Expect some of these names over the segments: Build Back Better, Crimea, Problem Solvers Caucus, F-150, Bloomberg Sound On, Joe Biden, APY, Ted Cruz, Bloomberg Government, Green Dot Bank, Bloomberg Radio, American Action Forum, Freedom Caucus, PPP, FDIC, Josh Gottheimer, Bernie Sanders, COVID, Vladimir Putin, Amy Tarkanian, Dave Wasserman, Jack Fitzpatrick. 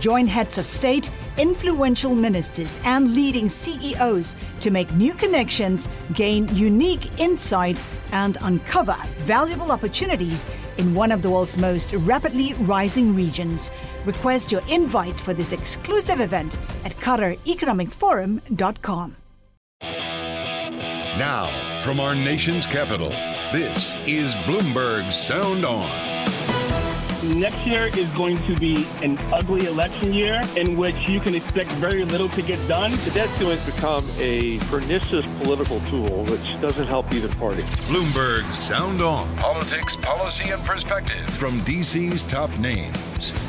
Join heads of state, influential ministers, and leading CEOs to make new connections, gain unique insights, and uncover valuable opportunities in one of the world's most rapidly rising regions. Request your invite for this exclusive event at QatarEconomicForum.com. Now, from our nation's capital, this is Bloomberg Sound On. Next year is going to be an ugly election year in which you can expect very little to get done. The debt ceiling has become a pernicious political tool which doesn't help either party. Bloomberg Sound On. Politics, policy, and perspective from D.C.'s top names.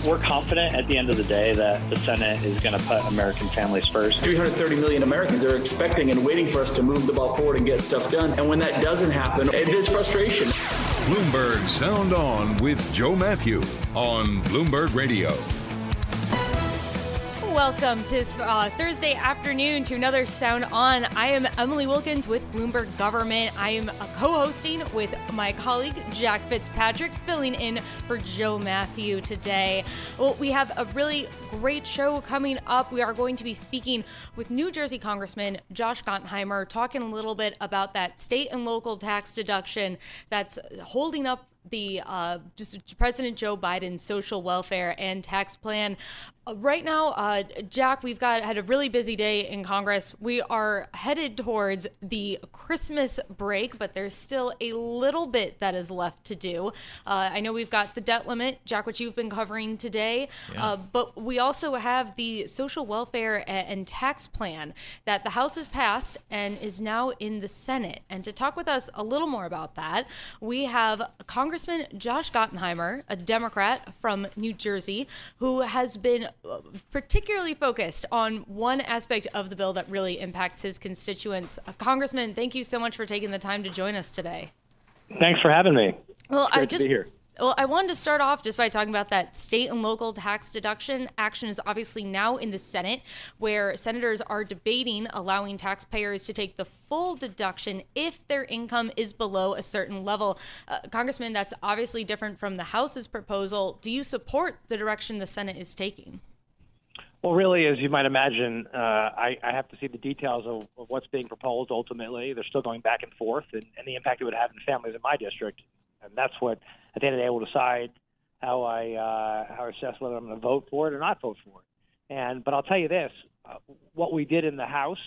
We're confident at the end of the day that the Senate is going to put American families first. 330 million Americans are expecting and waiting for us to move the ball forward and get stuff done. And when that doesn't happen, it is frustration. Bloomberg Sound On with Joe Mathieu on Bloomberg Radio. Welcome to Thursday afternoon to another Sound On. I am Emily Wilkins with Bloomberg Government. I am co-hosting with my colleague Jack Fitzpatrick, filling in for Joe Mathieu today. Well, we have a really great show coming up. We are going to be speaking with New Jersey Congressman Josh Gottheimer, talking a little bit about that state and local tax deduction that's holding up the just President Joe Biden's social welfare and tax plan. Right now, Jack, we've had a really busy day in Congress. We are headed towards the Christmas break, but there's still a little bit that is left to do. I know we've got the debt limit, Jack, which you've been covering today, but we also have the social welfare and tax plan that the House has passed and is now in the Senate. And to talk with us a little more about that, we have Congressman Josh Gottheimer, a Democrat from New Jersey, who has been particularly focused on one aspect of the bill that really impacts his constituents. Congressman, thank you so much for taking the time to join us today. Thanks for having me. Well, I wanted to start off just by talking about that state and local tax deduction. Action is obviously now in the Senate, where senators are debating allowing taxpayers to take the full deduction if their income is below a certain level. Congressman, that's obviously different from the House's proposal. Do you support the direction the Senate is taking? Well, really, as you might imagine, I have to see the details of what's being proposed ultimately. They're still going back and forth, and the impact it would have on families in my district. And that's what, at the end of the day, will decide how I assess whether I'm going to vote for it or not vote for it. But I'll tell you this, what we did in the House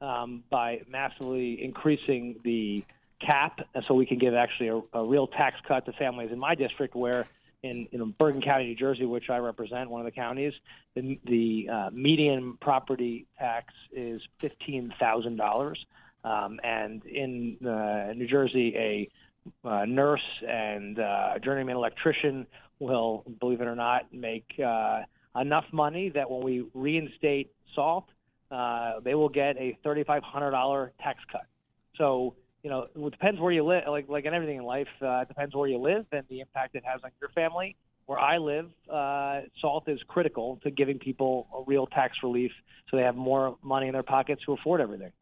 by massively increasing the cap so we can give actually a real tax cut to families in my district where in Bergen County, New Jersey, which I represent, one of the counties, the median property tax is $15,000. And in New Jersey, a nurse and a journeyman electrician will, believe it or not, make enough money that when we reinstate SALT, they will get a $3,500 tax cut. So, you know, it depends where you live. Like in everything in life, it depends where you live and the impact it has on your family. Where I live, SALT is critical to giving people a real tax relief so they have more money in their pockets to afford everything.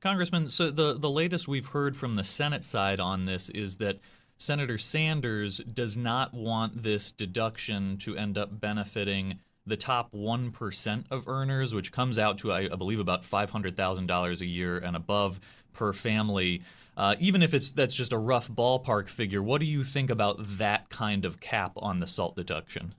Congressman, so the latest we've heard from the Senate side on this is that Senator Sanders does not want this deduction to end up benefiting the top 1% of earners, which comes out to, I believe, about $500,000 a year and above per family. Even if that's just a rough ballpark figure, what do you think about that kind of cap on the SALT deduction?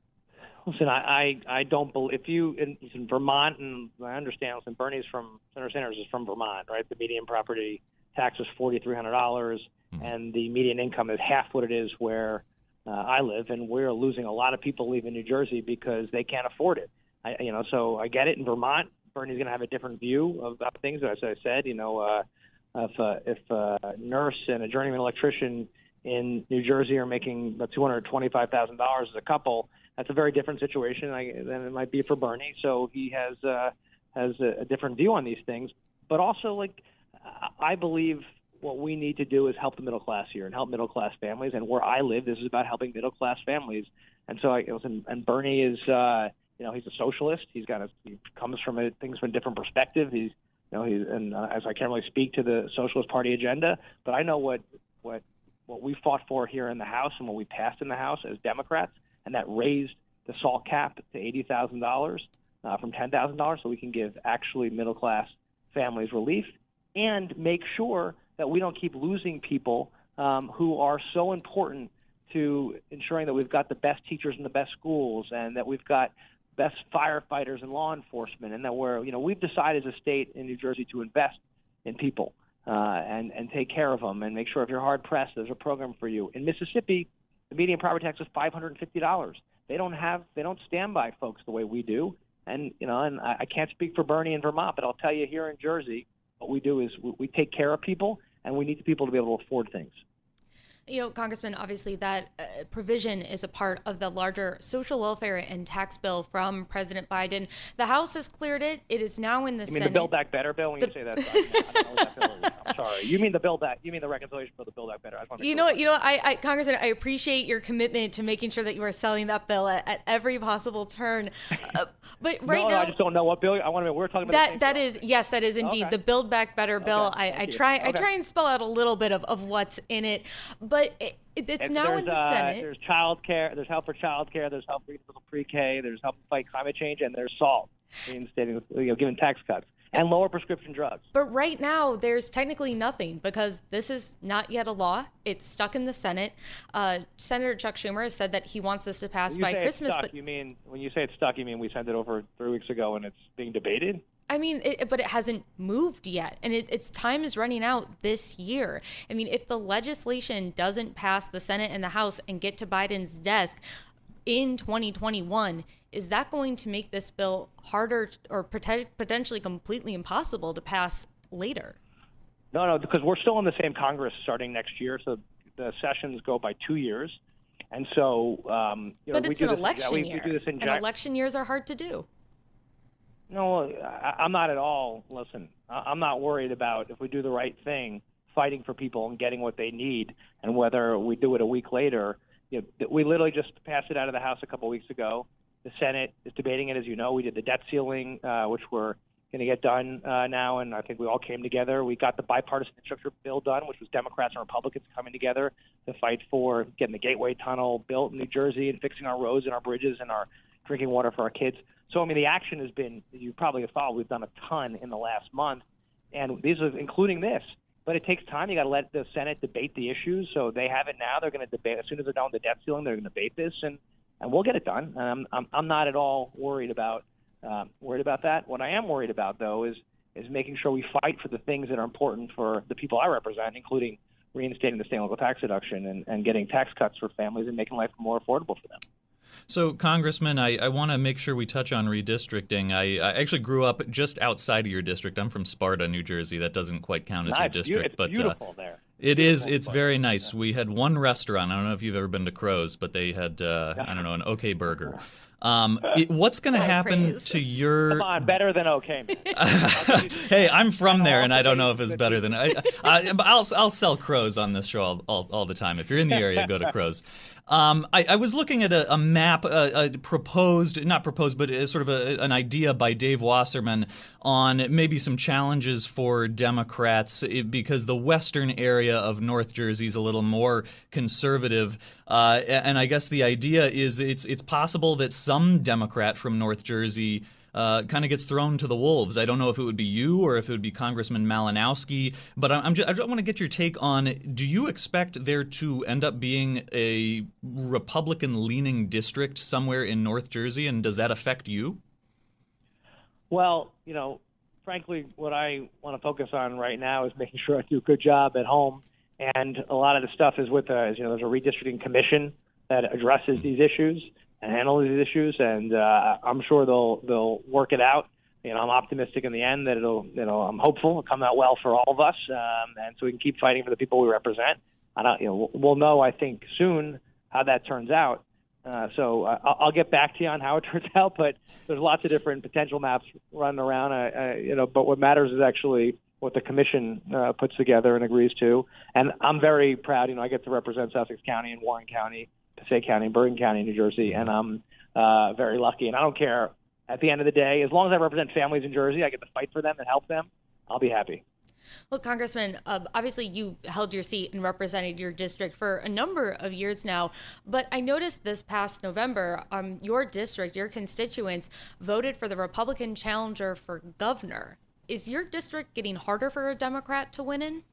Listen, I don't believe if you in Vermont, and I understand. Listen, Senator Sanders is from Vermont, right? The median property tax is $4,300, and the median income is half what it is where I live, and we're losing a lot of people leaving New Jersey because they can't afford it. So I get it in Vermont. Bernie's going to have a different view about things. As I said, you know, if a nurse and a journeyman electrician in New Jersey are making about $225,000 as a couple, that's a very different situation than it might be for Bernie. So he has a different view on these things. But also, like, I believe what we need to do is help the middle class here and help middle class families. And where I live, this is about helping middle class families. And so, and Bernie is, you know, he's a socialist. He comes from things from a different perspective. As I can't really speak to the Socialist Party agenda, but I know what we fought for here in the House and what we passed in the House as Democrats, and that raised the SALT cap to $80,000 from $10,000, so we can give actually middle class families relief and make sure that we don't keep losing people who are so important to ensuring that we've got the best teachers in the best schools and that we've got best firefighters and law enforcement, and that we've decided as a state in New Jersey to invest in people and take care of them and make sure if you're hard pressed, there's a program for you. In Mississippi, the median property tax is $550. They don't stand by folks the way we do. And, you know, and I can't speak for Bernie in Vermont, but I'll tell you here in Jersey, what we do is we take care of people, and we need the people to be able to afford things. You know, Congressman, obviously that provision is a part of the larger social welfare and tax bill from President Biden. The House has cleared it. It is now in the Senate. You mean the Build Back Better bill? When you say that, I'm sorry. You mean the Build Back? You mean the reconciliation bill, the Build Back Better? I, Congressman, I appreciate your commitment to making sure that you are selling that bill at every possible turn. But right now, I just don't know what bill. We're talking about that is indeed okay. The Build Back Better bill. Okay. I try and spell out a little bit of what's in it, but it's now in the Senate. There's child care. There's help for child care. There's help for pre-K. There's help to fight climate change. And there's SALT, reinstating, giving tax cuts and lower prescription drugs. But right now, there's technically nothing because this is not yet a law. It's stuck in the Senate. Senator Chuck Schumer has said that he wants this to pass by Christmas. When you say it's stuck, you mean we sent it over 3 weeks ago and it's being debated? I mean, but it hasn't moved yet, and its time is running out this year. I mean, if the legislation doesn't pass the Senate and the House and get to Biden's desk in 2021, is that going to make this bill harder or potentially completely impossible to pass later? No, because we're still in the same Congress starting next year, so the sessions go by 2 years. And so, but it's an election year, and election years are hard to do. No, I'm not at all. Listen, I'm not worried about if we do the right thing, fighting for people and getting what they need, and whether we do it a week later. You know, we literally just passed it out of the House a couple of weeks ago. The Senate is debating it, as you know. We did the debt ceiling, which we're going to get done now, and I think we all came together. We got the bipartisan infrastructure bill done, which was Democrats and Republicans coming together to fight for getting the Gateway Tunnel built in New Jersey and fixing our roads and our bridges and our drinking water for our kids. So, I mean, the action has been, you probably have followed, we've done a ton in the last month, and these are including this. But it takes time. You got to let the Senate debate the issues. So they have it now. They're going to debate. As soon as they're done with the debt ceiling, they're going to debate this, and we'll get it done. And I'm not at all worried about that. What I am worried about, though, is making sure we fight for the things that are important for the people I represent, including reinstating the state and local tax deduction and getting tax cuts for families and making life more affordable for them. So, Congressman, I want to make sure we touch on redistricting. I actually grew up just outside of your district. I'm from Sparta, New Jersey. That doesn't quite count as your district. It's beautiful there. It's very nice. Yeah. We had one restaurant. I don't know if you've ever been to Crow's, but they had, an OK Burger. What's going to happen to your? Come on, better than OK, man. Hey, I'm from there, and I don't know if it's better than I'll sell Crow's on this show all the time. If you're in the area, go to Crow's. I was looking at a map, an idea by Dave Wasserman on maybe some challenges for Democrats because the western area of North Jersey is a little more conservative. And I guess the idea is it's possible that some Democrat from North Jersey kind of gets thrown to the wolves. I don't know if it would be you or if it would be Congressman Malinowski, but I just want to get your take on, do you expect there to end up being a Republican-leaning district somewhere in North Jersey, and does that affect you? Well, you know, frankly, what I want to focus on right now is making sure I do a good job at home, and a lot of the stuff is with, there's a redistricting commission that addresses these issues and handle these issues, and I'm sure they'll work it out. you know, I'm optimistic in the end that it'll, you know, I'm hopeful it'll come out well for all of us, and so we can keep fighting for the people we represent. I don't, you know, we'll know, I think, soon how that turns out. So I'll get back to you on how it turns out, but there's lots of different potential maps running around, you know, but what matters is actually what the commission puts together and agrees to. And I'm very proud, you know, I get to represent Sussex County and Warren County, Passaic County, and Bergen County, New Jersey, and I'm very lucky. And I don't care at the end of the day, as long as I represent families in Jersey, I get to fight for them and help them, I'll be happy. Well, Congressman, obviously you held your seat and represented your district for a number of years now, but I noticed this past November, your district, your constituents voted for the Republican challenger for governor. Is your district getting harder for a Democrat to win in?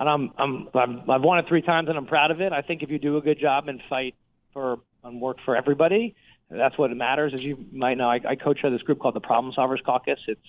And I've won it 3 times, and I'm proud of it. I think if you do a good job and fight for and work for everybody, that's what matters. As you might know, I co-chair this group called the Problem Solvers Caucus. It's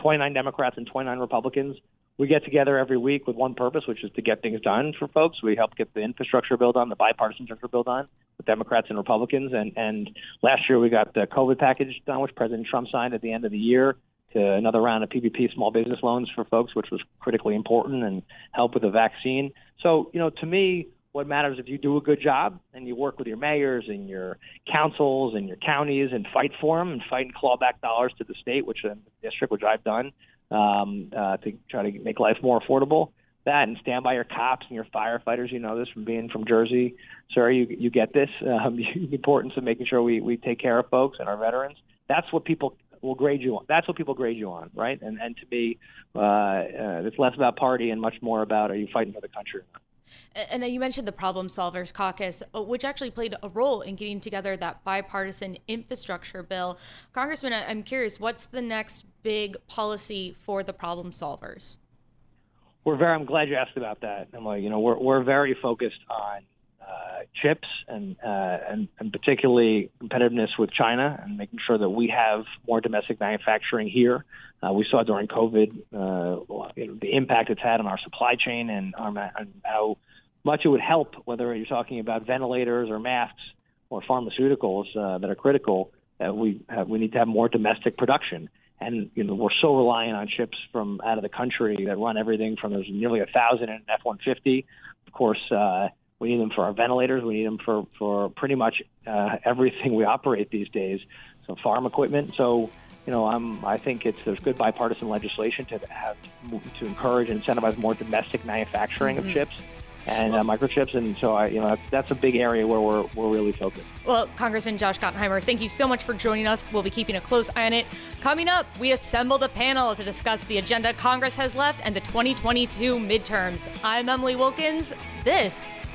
29 Democrats and 29 Republicans. We get together every week with one purpose, which is to get things done for folks. We help get the infrastructure bill done, the bipartisan infrastructure bill done with Democrats and Republicans. And last year we got the COVID package done, which President Trump signed at the end of the year, to another round of PPP small business loans for folks, which was critically important, and help with the vaccine. So, you know, to me, what matters if you do a good job and you work with your mayors and your councils and your counties and fight for them and fight and claw back dollars to the state, which the district, which I've done, to try to make life more affordable. That, and stand by your cops and your firefighters. You know this from being from Jersey, Sorry, you get this. The importance of making sure we take care of folks and our veterans. That's what people will grade you on. That's what people grade you on, right? And to me, it's less about party and much more about, are you fighting for the country or not? And then you mentioned the Problem Solvers Caucus, which actually played a role in getting together that bipartisan infrastructure bill. Congressman, I'm curious, what's the next big policy for the Problem Solvers? I'm glad you asked about that, Emily. You know, we're very focused on chips and particularly competitiveness with China and making sure that we have more domestic manufacturing here. We saw during COVID the impact it's had on our supply chain and how much it would help, whether you're talking about ventilators or masks or pharmaceuticals that are critical, that we need to have more domestic production. And, you know, we're so reliant on chips from out of the country that run everything from, there's nearly 1,000 in F-150. Of course, we need them for our ventilators. We need them for pretty much everything we operate these days, so farm equipment. So, you know, I think there's good bipartisan legislation to encourage and incentivize more domestic manufacturing of chips and microchips. And so, that's a big area where we're really focused. Well, Congressman Josh Gottheimer, thank you so much for joining us. We'll be keeping a close eye on it. Coming up, we assemble the panel to discuss the agenda Congress has left and the 2022 midterms. I'm Emily Wilkins. This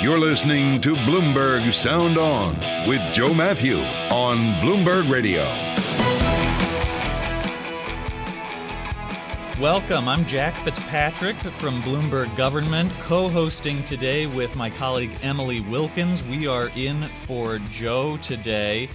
You're listening to Bloomberg Sound On with Joe Mathieu on Bloomberg Radio. Welcome. I'm Jack Fitzpatrick from Bloomberg Government, co-hosting today with my colleague Emily Wilkins. We are in for Joe today.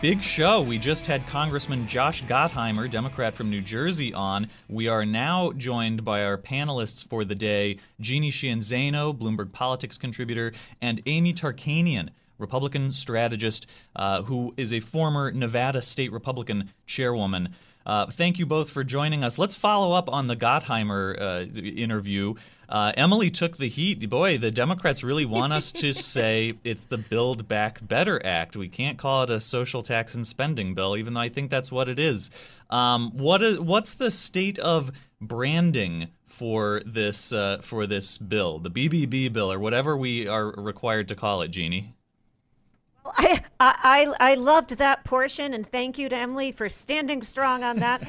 Big show. We just had Congressman Josh Gottheimer, Democrat from New Jersey, on. We are now joined by our panelists for the day, Jeannie Schianzano, Bloomberg Politics contributor, and Amy Tarkanian, Republican strategist, who is a former Nevada State Republican chairwoman. Thank you both for joining us. Let's follow up on the Gottheimer interview. Emily took the heat. Boy, the Democrats really want us to say it's the Build Back Better Act. We can't call it a social tax and spending bill, even though I think that's what it is. What's the state of branding for this bill, the BBB bill, or whatever we are required to call it, Jeannie? I loved that portion, and thank you to Emily for standing strong on that.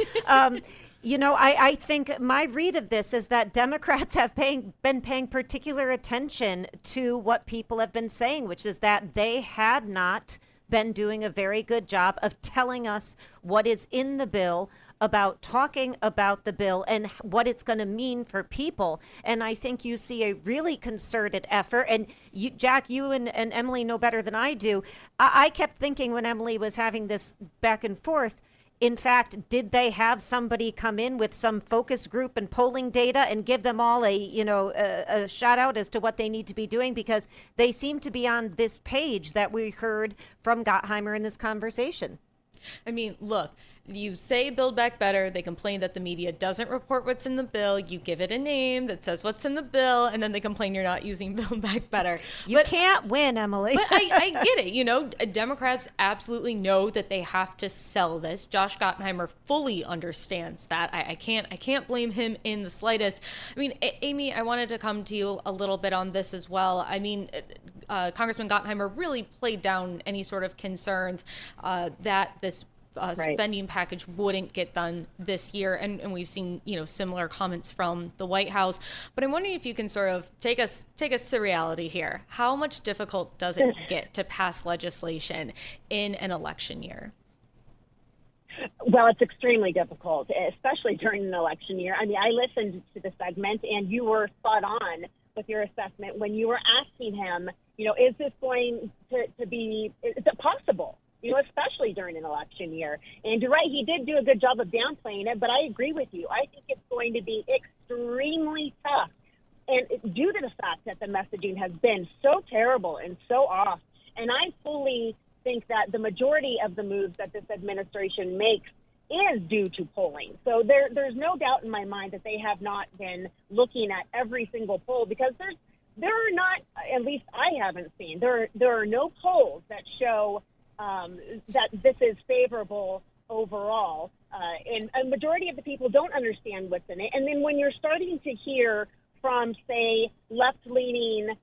You know, I think my read of this is that Democrats have been paying particular attention to what people have been saying, which is that they had not been doing a very good job of telling us what is in the bill, about talking about the bill and what it's going to mean for people. And I think you see a really concerted effort. And you, Jack, you and Emily know better than I do. I kept thinking when Emily was having this back and forth, in fact, did they have somebody come in with some focus group and polling data and give them all a shout out as to what they need to be doing? Because they seem to be on this page that we heard from Gottheimer in this conversation. I mean, look, you say Build Back Better. They complain that the media doesn't report what's in the bill. You give it a name that says what's in the bill, and then they complain you're not using Build Back Better. You can't win, Emily. But I get it. You know, Democrats absolutely know that they have to sell this. Josh Gottheimer fully understands that. I can't blame him in the slightest. I mean, Amy, I wanted to come to you a little bit on this as well. I mean, Congressman Gottheimer really played down any sort of concerns that this spending package wouldn't get done this year. And we've seen, you know, similar comments from the White House. But I'm wondering if you can sort of take us to reality here. How much difficult does it get to pass legislation in an election year? Well, it's extremely difficult, especially during an election year. I mean, I listened to the segment and you were spot on with your assessment when you were asking him, you know, is this going to be, is it possible? You know, especially during an election year. And you're right, he did do a good job of downplaying it, but I agree with you. I think it's going to be extremely tough. And due to the fact that the messaging has been so terrible and so off, and I fully think that the majority of the moves that this administration makes is due to polling. So there's no doubt in my mind that they have not been looking at every single poll, because there are not, at least I haven't seen, there are no polls that show that this is favorable overall. And a majority of the people don't understand what's in it. And then when you're starting to hear from, say, left-leaning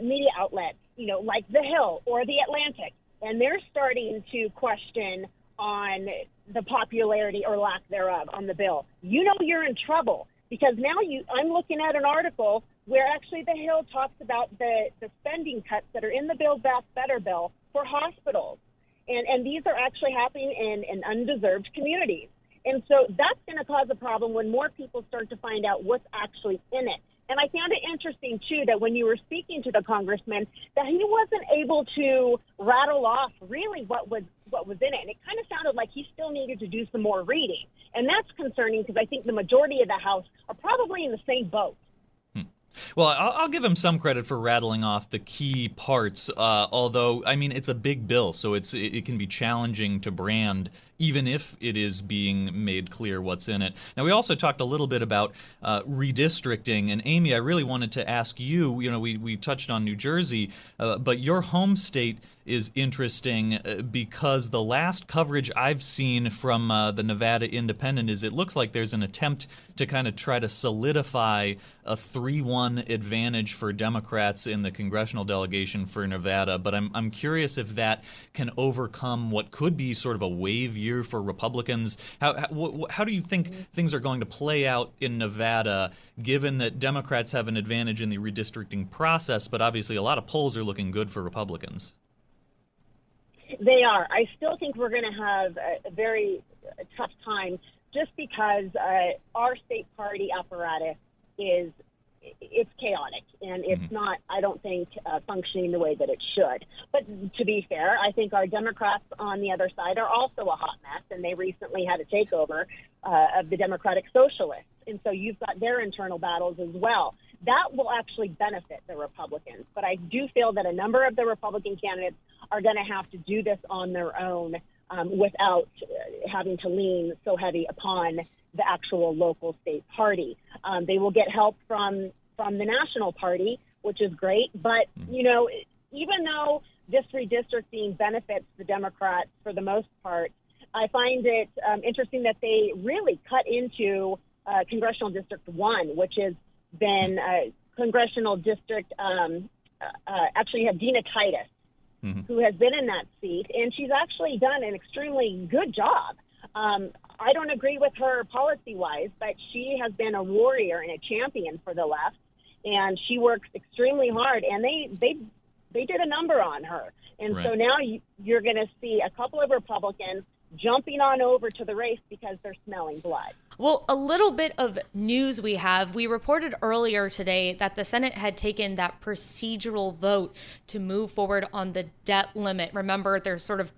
media outlets, you know, like The Hill or The Atlantic, and they're starting to question on the popularity or lack thereof on the bill, you know you're in trouble, because now I'm looking at an article where actually The Hill talks about the spending cuts that are in the Build Back Better bill for hospitals. And these are actually happening in undeserved communities. And so that's going to cause a problem when more people start to find out what's actually in it. And I found it interesting, too, that when you were speaking to the congressman, that he wasn't able to rattle off really what was in it. And it kind of sounded like he still needed to do some more reading. And that's concerning, because I think the majority of the House are probably in the same boat. Well, I'll give him some credit for rattling off the key parts, although, I mean, it's a big bill, so it can be challenging to brand, even if it is being made clear what's in it. Now, we also talked a little bit about redistricting, and Amy, I really wanted to ask you, you know, we touched on New Jersey, but your home state is interesting because the last coverage I've seen from the Nevada Independent is it looks like there's an attempt to kind of try to solidify a 3-1 advantage for Democrats in the congressional delegation for Nevada. But I'm curious if that can overcome what could be sort of a wave year for Republicans. How do you think things are going to play out in Nevada, given that Democrats have an advantage in the redistricting process, but obviously a lot of polls are looking good for Republicans? They are. I still think we're going to have a very tough time, just because our state party apparatus it's chaotic, and it's not, I don't think, functioning the way that it should. But to be fair, I think our Democrats on the other side are also a hot mess, and they recently had a takeover of the Democratic Socialists. And so you've got their internal battles as well. That will actually benefit the Republicans. But I do feel that a number of the Republican candidates are going to have to do this on their own without having to lean so heavy upon the actual local state party. They will get help from the national party, which is great. But, you know, even though this redistricting benefits the Democrats for the most part, I find it interesting that they really cut into Congressional District 1, which has been Congressional District, actually you have Dina Titus, who has been in that seat, and she's actually done an extremely good job. I don't agree with her policy-wise, but she has been a warrior and a champion for the left, and she works extremely hard, and they did a number on her. And so now you're going to see a couple of Republicans jumping on over to the race because they're smelling blood. Well, a little bit of news we have. We reported earlier today that the Senate had taken that procedural vote to move forward on the debt limit. Remember, they're sort of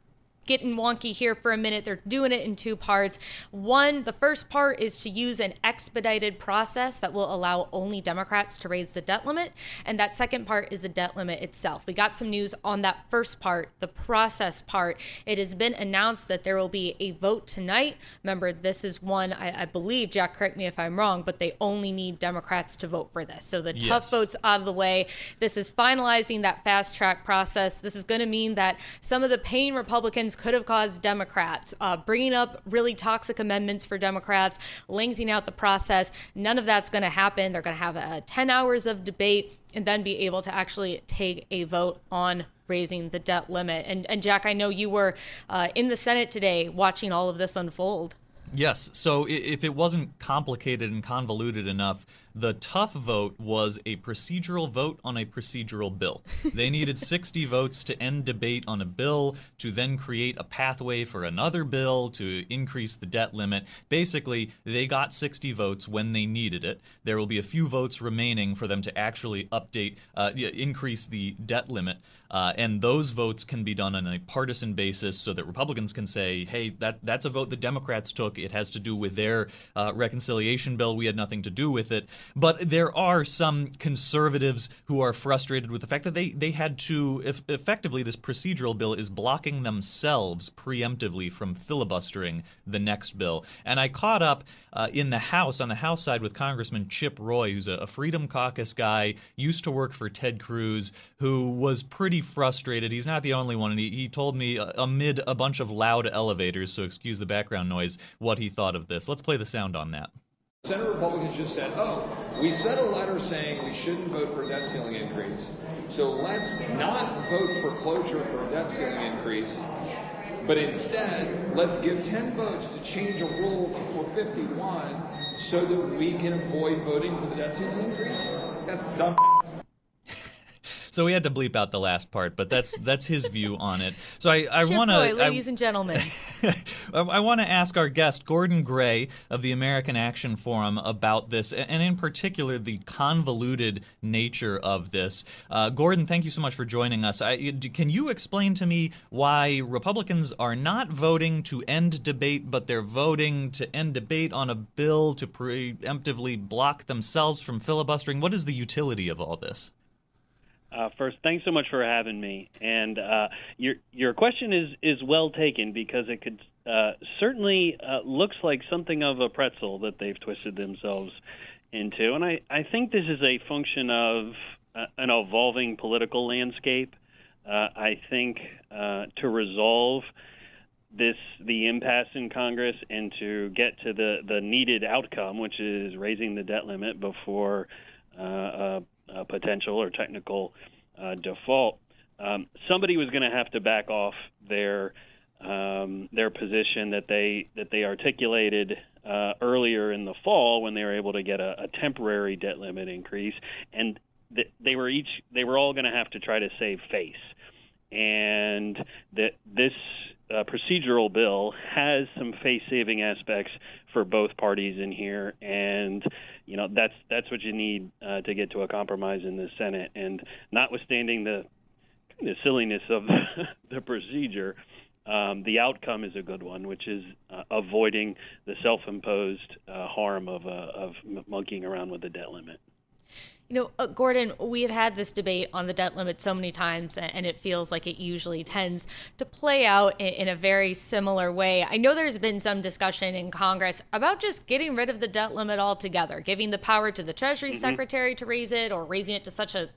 getting wonky here for a minute. They're doing it in two parts. One, the first part is to use an expedited process that will allow only Democrats to raise the debt limit. And that second part is the debt limit itself. We got some news on that first part, the process part. It has been announced that there will be a vote tonight. Remember, this is one, I believe, Jack, correct me if I'm wrong, but they only need Democrats to vote for this. So the tough votes out of the way. This is finalizing that fast track process. This is going to mean that some of the pain Republicans could have caused Democrats, bringing up really toxic amendments for Democrats, lengthening out the process. None of that's going to happen. They're going to have 10 hours of debate and then be able to actually take a vote on raising the debt limit. And Jack, I know you were in the Senate today watching all of this unfold. Yes. So if it wasn't complicated and convoluted enough, the tough vote was a procedural vote on a procedural bill. They needed 60 votes to end debate on a bill, to then create a pathway for another bill to increase the debt limit. Basically, they got 60 votes when they needed it. There will be a few votes remaining for them to actually update, increase the debt limit. And those votes can be done on a partisan basis so that Republicans can say, hey, that's a vote the Democrats took. It has to do with their reconciliation bill. We had nothing to do with it. But there are some conservatives who are frustrated with the fact that they had to effectively this procedural bill is blocking themselves preemptively from filibustering the next bill. And I caught up in the House, on the House side, with Congressman Chip Roy, who's a Freedom Caucus guy, used to work for Ted Cruz, who was pretty frustrated. He's not the only one. And he told me amid a bunch of loud elevators, so excuse the background noise, what he thought of this. Let's play the sound on that. Senate Republicans just said, we sent a letter saying we shouldn't vote for a debt ceiling increase. So let's not vote for closure for a debt ceiling increase. But instead, let's give 10 votes to change a rule for 51 so that we can avoid voting for the debt ceiling increase. That's dumb. So we had to bleep out the last part, but that's his view on it. So I want to, ladies and gentlemen, I want to ask our guest Gordon Gray of the American Action Forum about this, and in particular the convoluted nature of this. Gordon, thank you so much for joining us. Can you explain to me why Republicans are not voting to end debate, but they're voting to end debate on a bill to preemptively block themselves from filibustering? What is the utility of all this? First, thanks so much for having me. And your question is well taken, because it could certainly looks like something of a pretzel that they've twisted themselves into. And I think this is a function of an evolving political landscape. I think to resolve the impasse in Congress and to get to the needed outcome, which is raising the debt limit before potential or technical default, somebody was going to have to back off their position that they articulated earlier in the fall when they were able to get a temporary debt limit increase, and they were all going to have to try to save face, and that this procedural bill has some face-saving aspects for both parties in here, and you know that's what you need to get to a compromise in the Senate. And notwithstanding the silliness of the procedure, the outcome is a good one, which is avoiding the self-imposed harm of monkeying around with the debt limit. You know, Gordon, we have had this debate on the debt limit so many times, and it feels like it usually tends to play out in a very similar way. I know there's been some discussion in Congress about just getting rid of the debt limit altogether, giving the power to the Treasury Secretary to raise it, or raising it to such an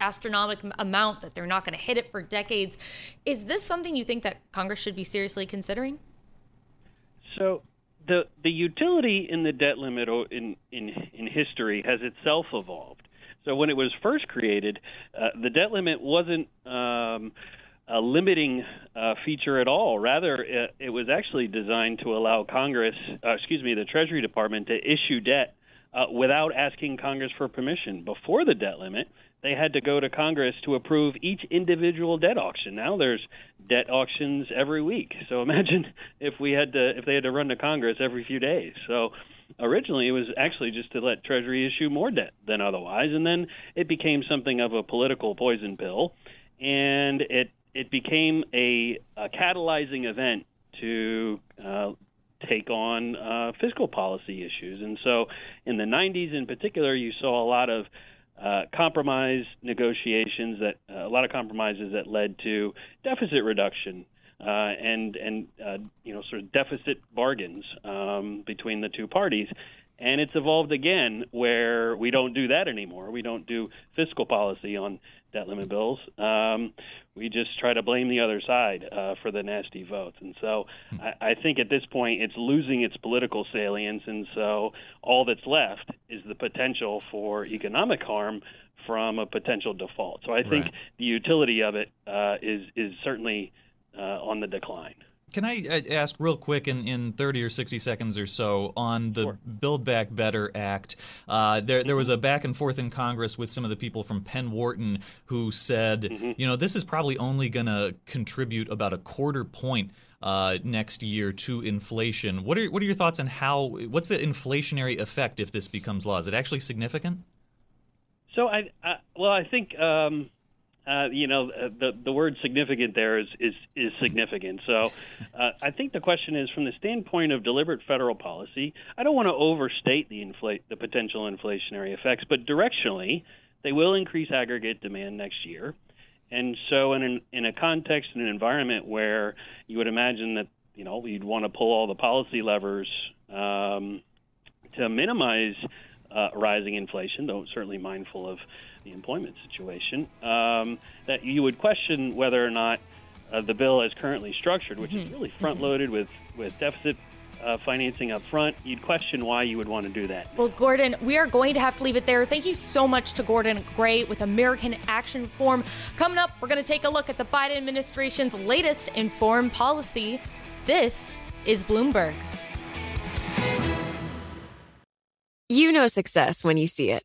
astronomical amount that they're not going to hit it for decades. Is this something you think that Congress should be seriously considering? So the utility in the debt limit in history has itself evolved. So when it was first created, the debt limit wasn't a limiting feature at all. Rather, it was actually designed to allow the Treasury Department to issue debt without asking Congress for permission. Before the debt limit, they had to go to Congress to approve each individual debt auction. Now there's debt auctions every week. So imagine if they had to run to Congress every few days. So originally, it was actually just to let Treasury issue more debt than otherwise, and then it became something of a political poison pill, and it became a catalyzing event to take on fiscal policy issues. And so in the 90s in particular, you saw a lot of compromise negotiations, a lot of compromises that led to deficit reduction and deficit bargains between the two parties. And it's evolved again where we don't do that anymore. We don't do fiscal policy on debt limit bills. We just try to blame the other side for the nasty votes. And so I think at this point it's losing its political salience. And so all that's left is the potential for economic harm from a potential default. So I think the utility of it is certainly on the decline. Can I ask real quick in 30 or 60 seconds or so on the Build Back Better Act? There was a back and forth in Congress with some of the people from Penn Wharton who said, this is probably only going to contribute about a quarter point next year to inflation. What are your thoughts on what's the inflationary effect if this becomes law? Is it actually significant? So I think the word significant there is significant. So I think the question is, from the standpoint of deliberate federal policy, I don't want to overstate the potential inflationary effects, but directionally, they will increase aggregate demand next year. And so in a context, in an environment where you would imagine that, you'd want to pull all the policy levers to minimize rising inflation, though certainly mindful of the employment situation, that you would question whether or not the bill as currently structured, which is really front-loaded with deficit financing up front, you'd question why you would want to do that. Well, Gordon, we are going to have to leave it there. Thank you so much to Gordon Gray with American Action Forum. Coming up, we're going to take a look at the Biden administration's latest in foreign policy. This is Bloomberg. You know success when you see it.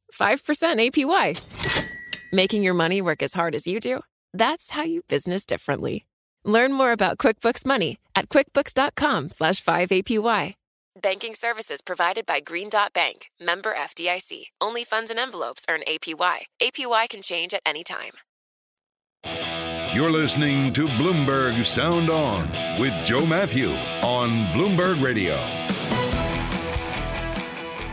5% APY. Making your money work as hard as you do? That's how you business differently. Learn more about QuickBooks Money at QuickBooks.com/5APY. Banking services provided by Green Dot Bank, member FDIC. Only funds and envelopes earn APY. APY can change at any time. You're listening to Bloomberg Sound On with Joe Mathieu on Bloomberg Radio.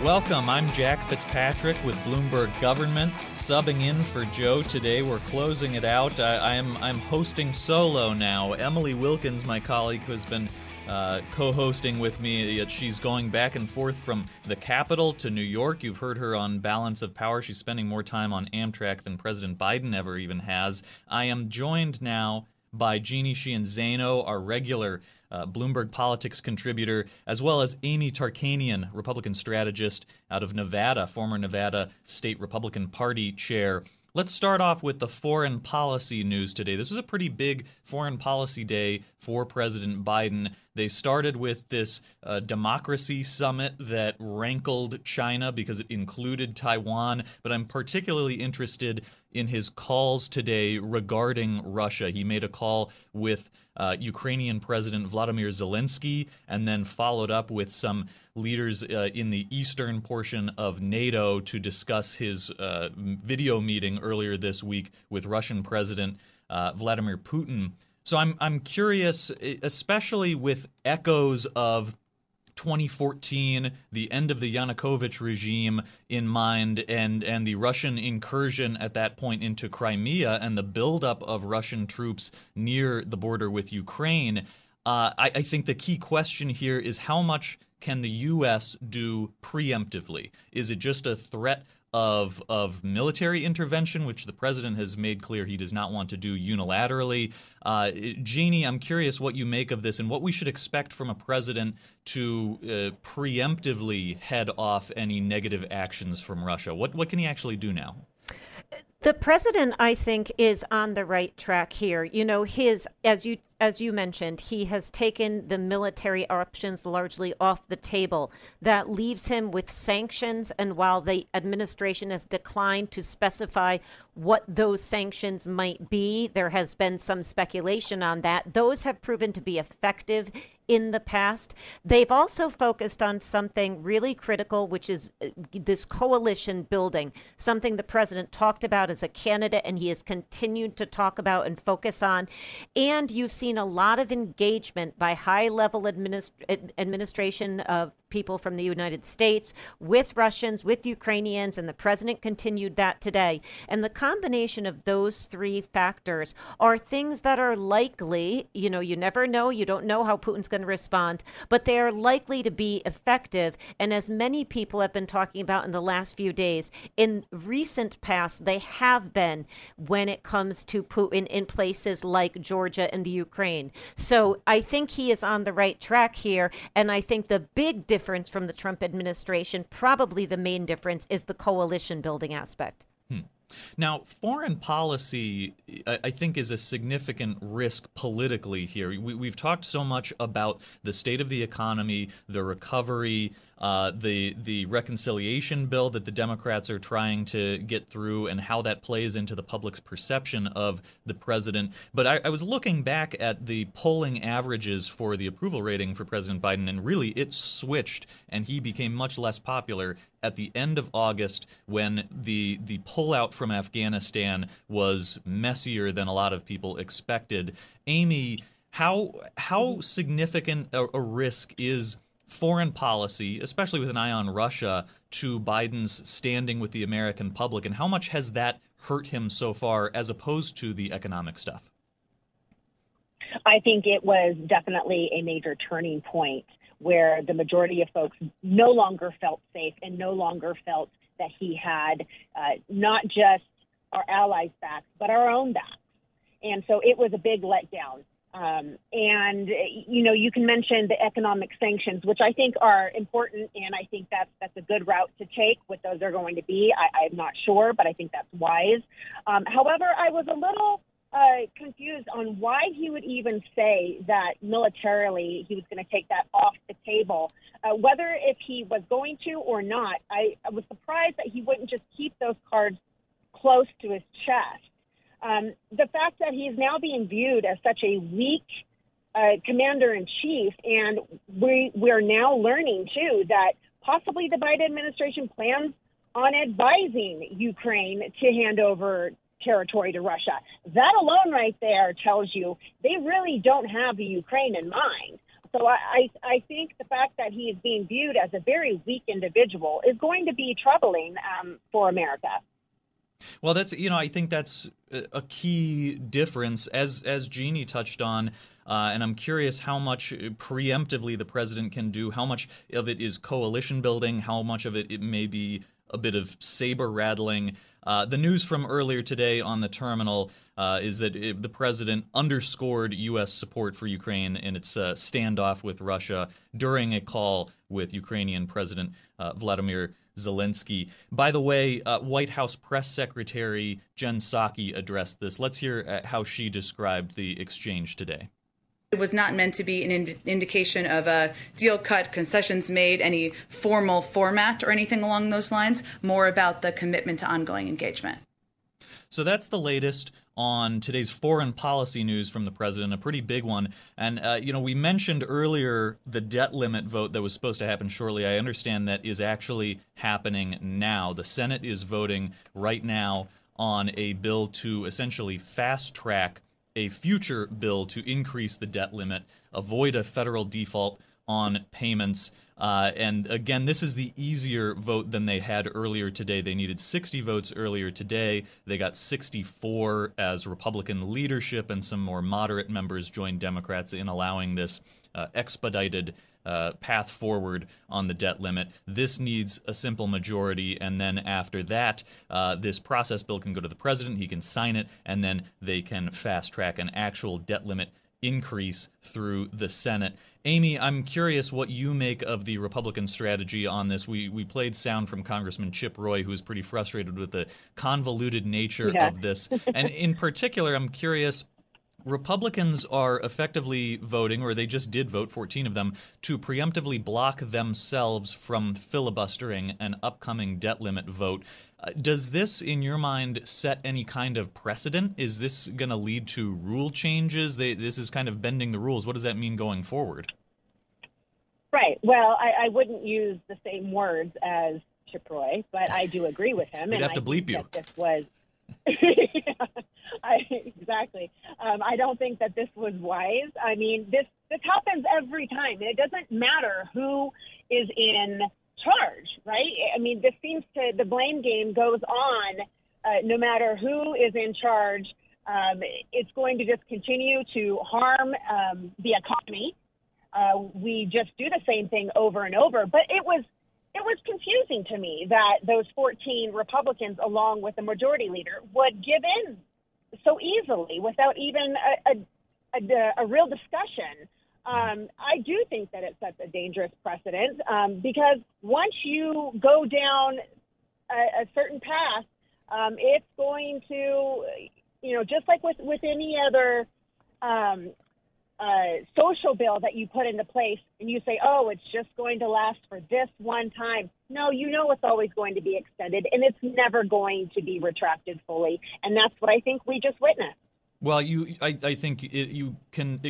Welcome, I'm Jack Fitzpatrick with Bloomberg Government, subbing in for Joe today. We're closing it out. I'm hosting solo now. Emily Wilkins, my colleague, who has been co-hosting with me. She's going back and forth from the Capitol to New York. You've heard her on Balance of Power. She's spending more time on Amtrak than President Biden ever even has. I am joined now by Jeannie Schianzano, our regular Bloomberg Politics contributor, as well as Amy Tarkanian, Republican strategist out of Nevada, former Nevada State Republican Party chair. Let's start off with the foreign policy news today. This is a pretty big foreign policy day for President Biden. They started with this democracy summit that rankled China because it included Taiwan. But I'm particularly interested in his calls today regarding Russia. He made a call with Ukrainian President Vladimir Zelensky and then followed up with some leaders in the eastern portion of NATO to discuss his video meeting earlier this week with Russian President Vladimir Putin. So I'm curious, especially with echoes of 2014, the end of the Yanukovych regime in mind, and the Russian incursion at that point into Crimea and the buildup of Russian troops near the border with Ukraine. I think the key question here is how much can the U.S. do preemptively? Is it just a threat of military intervention, which the president has made clear he does not want to do unilaterally? Jeannie, I'm curious what you make of this and what we should expect from a president to preemptively head off any negative actions from Russia. What can he actually do now? The president, I think, is on the right track here. You know, as you mentioned, he has taken the military options largely off the table. That leaves him with sanctions. And while the administration has declined to specify what those sanctions might be, there has been some speculation on that. Those have proven to be effective in the past. They've also focused on something really critical, which is this coalition building, something the president talked about as a candidate and he has continued to talk about and focus on. And you've seen a lot of engagement by high-level administration of people from the United States with Russians, with Ukrainians, and the president continued that today. And the combination of those three factors are things that are likely, you know, you never know, you don't know how Putin's going to respond, but they are likely to be effective. And as many people have been talking about in the last few days, in recent past, they have been when it comes to Putin in places like Georgia and the Ukraine. So I think he is on the right track here. And I think the big difference from the Trump administration, probably the main difference, is the coalition building aspect. Now, foreign policy, I think, is a significant risk politically here. We've talked so much about the state of the economy, the recovery, the reconciliation bill that the Democrats are trying to get through and how that plays into the public's perception of the president. But I was looking back at the polling averages for the approval rating for President Biden, and really it switched, and he became much less popular at the end of August when the pullout from Afghanistan was messier than a lot of people expected. Amy, how significant a risk is foreign policy, especially with an eye on Russia, to Biden's standing with the American public, and how much has that hurt him so far as opposed to the economic stuff? I think it was definitely a major turning point where the majority of folks no longer felt safe and no longer felt that he had not just our allies' backs, but our own backs. And so it was a big letdown. And, you know, you can mention the economic sanctions, which I think are important. And I think that's a good route to take. What those are going to be, I'm not sure, but I think that's wise. However, I was a little confused on why he would even say that militarily he was going to take that off the table. Whether if he was going to or not, I was surprised that he wouldn't just keep those cards close to his chest. The fact that he is now being viewed as such a weak commander-in-chief, and we're now learning, too, that possibly the Biden administration plans on advising Ukraine to hand over territory to Russia. That alone right there tells you they really don't have the Ukraine in mind. So I think the fact that he is being viewed as a very weak individual is going to be troubling for America. Well, that's, you know, I think that's a key difference, as Jeannie touched on, and I'm curious how much preemptively the president can do, how much of it is coalition building, how much of it may be a bit of saber rattling. The news from earlier today on the terminal is that the president underscored U.S. support for Ukraine in its standoff with Russia during a call with Ukrainian President Vladimir Zelensky. By the way, White House Press Secretary Jen Psaki addressed this. Let's hear how she described the exchange today. It was not meant to be an indication of a deal cut, concessions made, any formal format or anything along those lines, more about the commitment to ongoing engagement. So that's the latest on today's foreign policy news from the president, a pretty big one. And, we mentioned earlier the debt limit vote that was supposed to happen shortly. I understand that is actually happening now. The Senate is voting right now on a bill to essentially fast track a future bill to increase the debt limit, avoid a federal default on payments. And again, this is the easier vote than they had earlier today. They needed 60 votes earlier today. They got 64 as Republican leadership and some more moderate members joined Democrats in allowing this expedited path forward on the debt limit. This needs a simple majority, and then after that, this process bill can go to the president, he can sign it, and then they can fast-track an actual debt limit increase through the Senate. Amy, I'm curious what you make of the Republican strategy on this. We played sound from Congressman Chip Roy, who is pretty frustrated with the convoluted nature of this. And in particular, I'm curious, Republicans are effectively voting, or they just did vote, 14 of them, to preemptively block themselves from filibustering an upcoming debt limit vote. Does this, in your mind, set any kind of precedent? Is this going to lead to rule changes? This is kind of bending the rules. What does that mean going forward? Right. Well, I wouldn't use the same words as Chip Roy, but I do agree with him. We'd have to bleep you. This was... Exactly. I don't think that this was wise. I mean, this happens every time. It doesn't matter who is in charge, right? I mean, this seems to, the blame game goes on no matter who is in charge. It's going to just continue to harm the economy. We just do the same thing over and over. But it was confusing to me that those 14 Republicans, along with the majority leader, would give in so easily without even a real discussion. I do think that it sets a dangerous precedent because once you go down a certain path, it's going to, just like with any other social bill that you put into place and you say, oh, it's just going to last for this one time. No, it's always going to be extended and it's never going to be retracted fully. And that's what I think we just witnessed. Well, I think it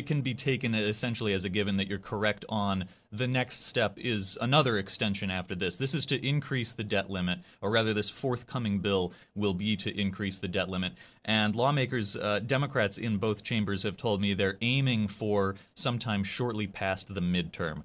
can be taken essentially as a given that you're correct on the next step is another extension after this. This is to increase the debt limit, or rather this forthcoming bill will be to increase the debt limit. And lawmakers, Democrats in both chambers have told me they're aiming for sometime shortly past the midterm.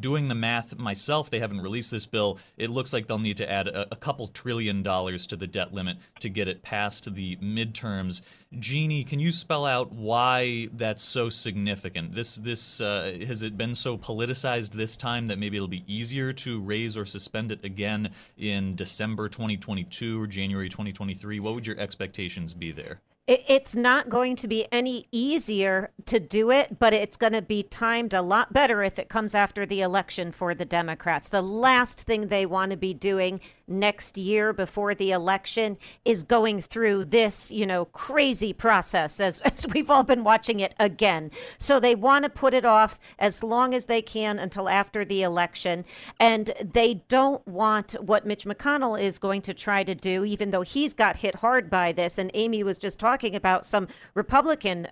Doing the math myself, they haven't released this bill. It looks like they'll need to add a couple $1 trillion to the debt limit to get it past the midterms. Jeannie, can you spell out why that's so significant? This has it been so politicized this time that maybe it'll be easier to raise or suspend it again in December 2022 or January 2023? What would your expectations be there? It's not going to be any easier to do it, but it's going to be timed a lot better if it comes after the election for the Democrats. The last thing they want to be doing next year before the election is going through this, crazy process as we've all been watching it again. So they want to put it off as long as they can until after the election. And they don't want what Mitch McConnell is going to try to do, even though he's got hit hard by this. And Amy was just talking about some Republican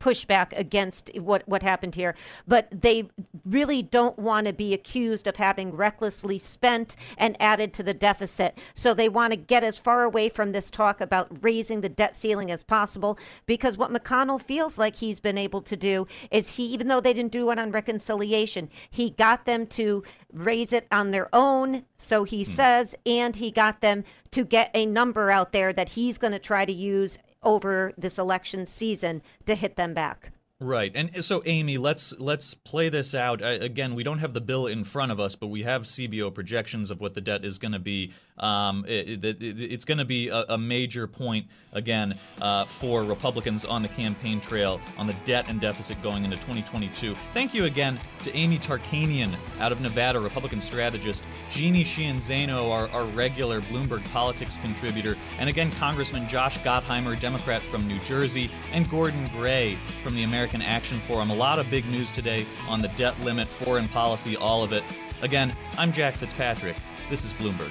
pushback against what happened here, but they really don't want to be accused of having recklessly spent and added to the deficit. So they want to get as far away from this talk about raising the debt ceiling as possible, because what McConnell feels like he's been able to do is even though they didn't do it on reconciliation, he got them to raise it on their own, so he says, and he got them to get a number out there that he's going to try to use over this election season to hit them back. Right. And so, Amy, let's play this out. Again, we don't have the bill in front of us, but we have CBO projections of what the debt is going to be. It's going to be a major point, again, for Republicans on the campaign trail on the debt and deficit going into 2022. Thank you again to Amy Tarkanian out of Nevada, Republican strategist, Jeannie Schianzano, our regular Bloomberg Politics contributor, and again, Congressman Josh Gottheimer, Democrat from New Jersey, and Gordon Gray from the American Action Forum. A lot of big news today on the debt limit, foreign policy, all of it. Again, I'm Jack Fitzpatrick. This is Bloomberg.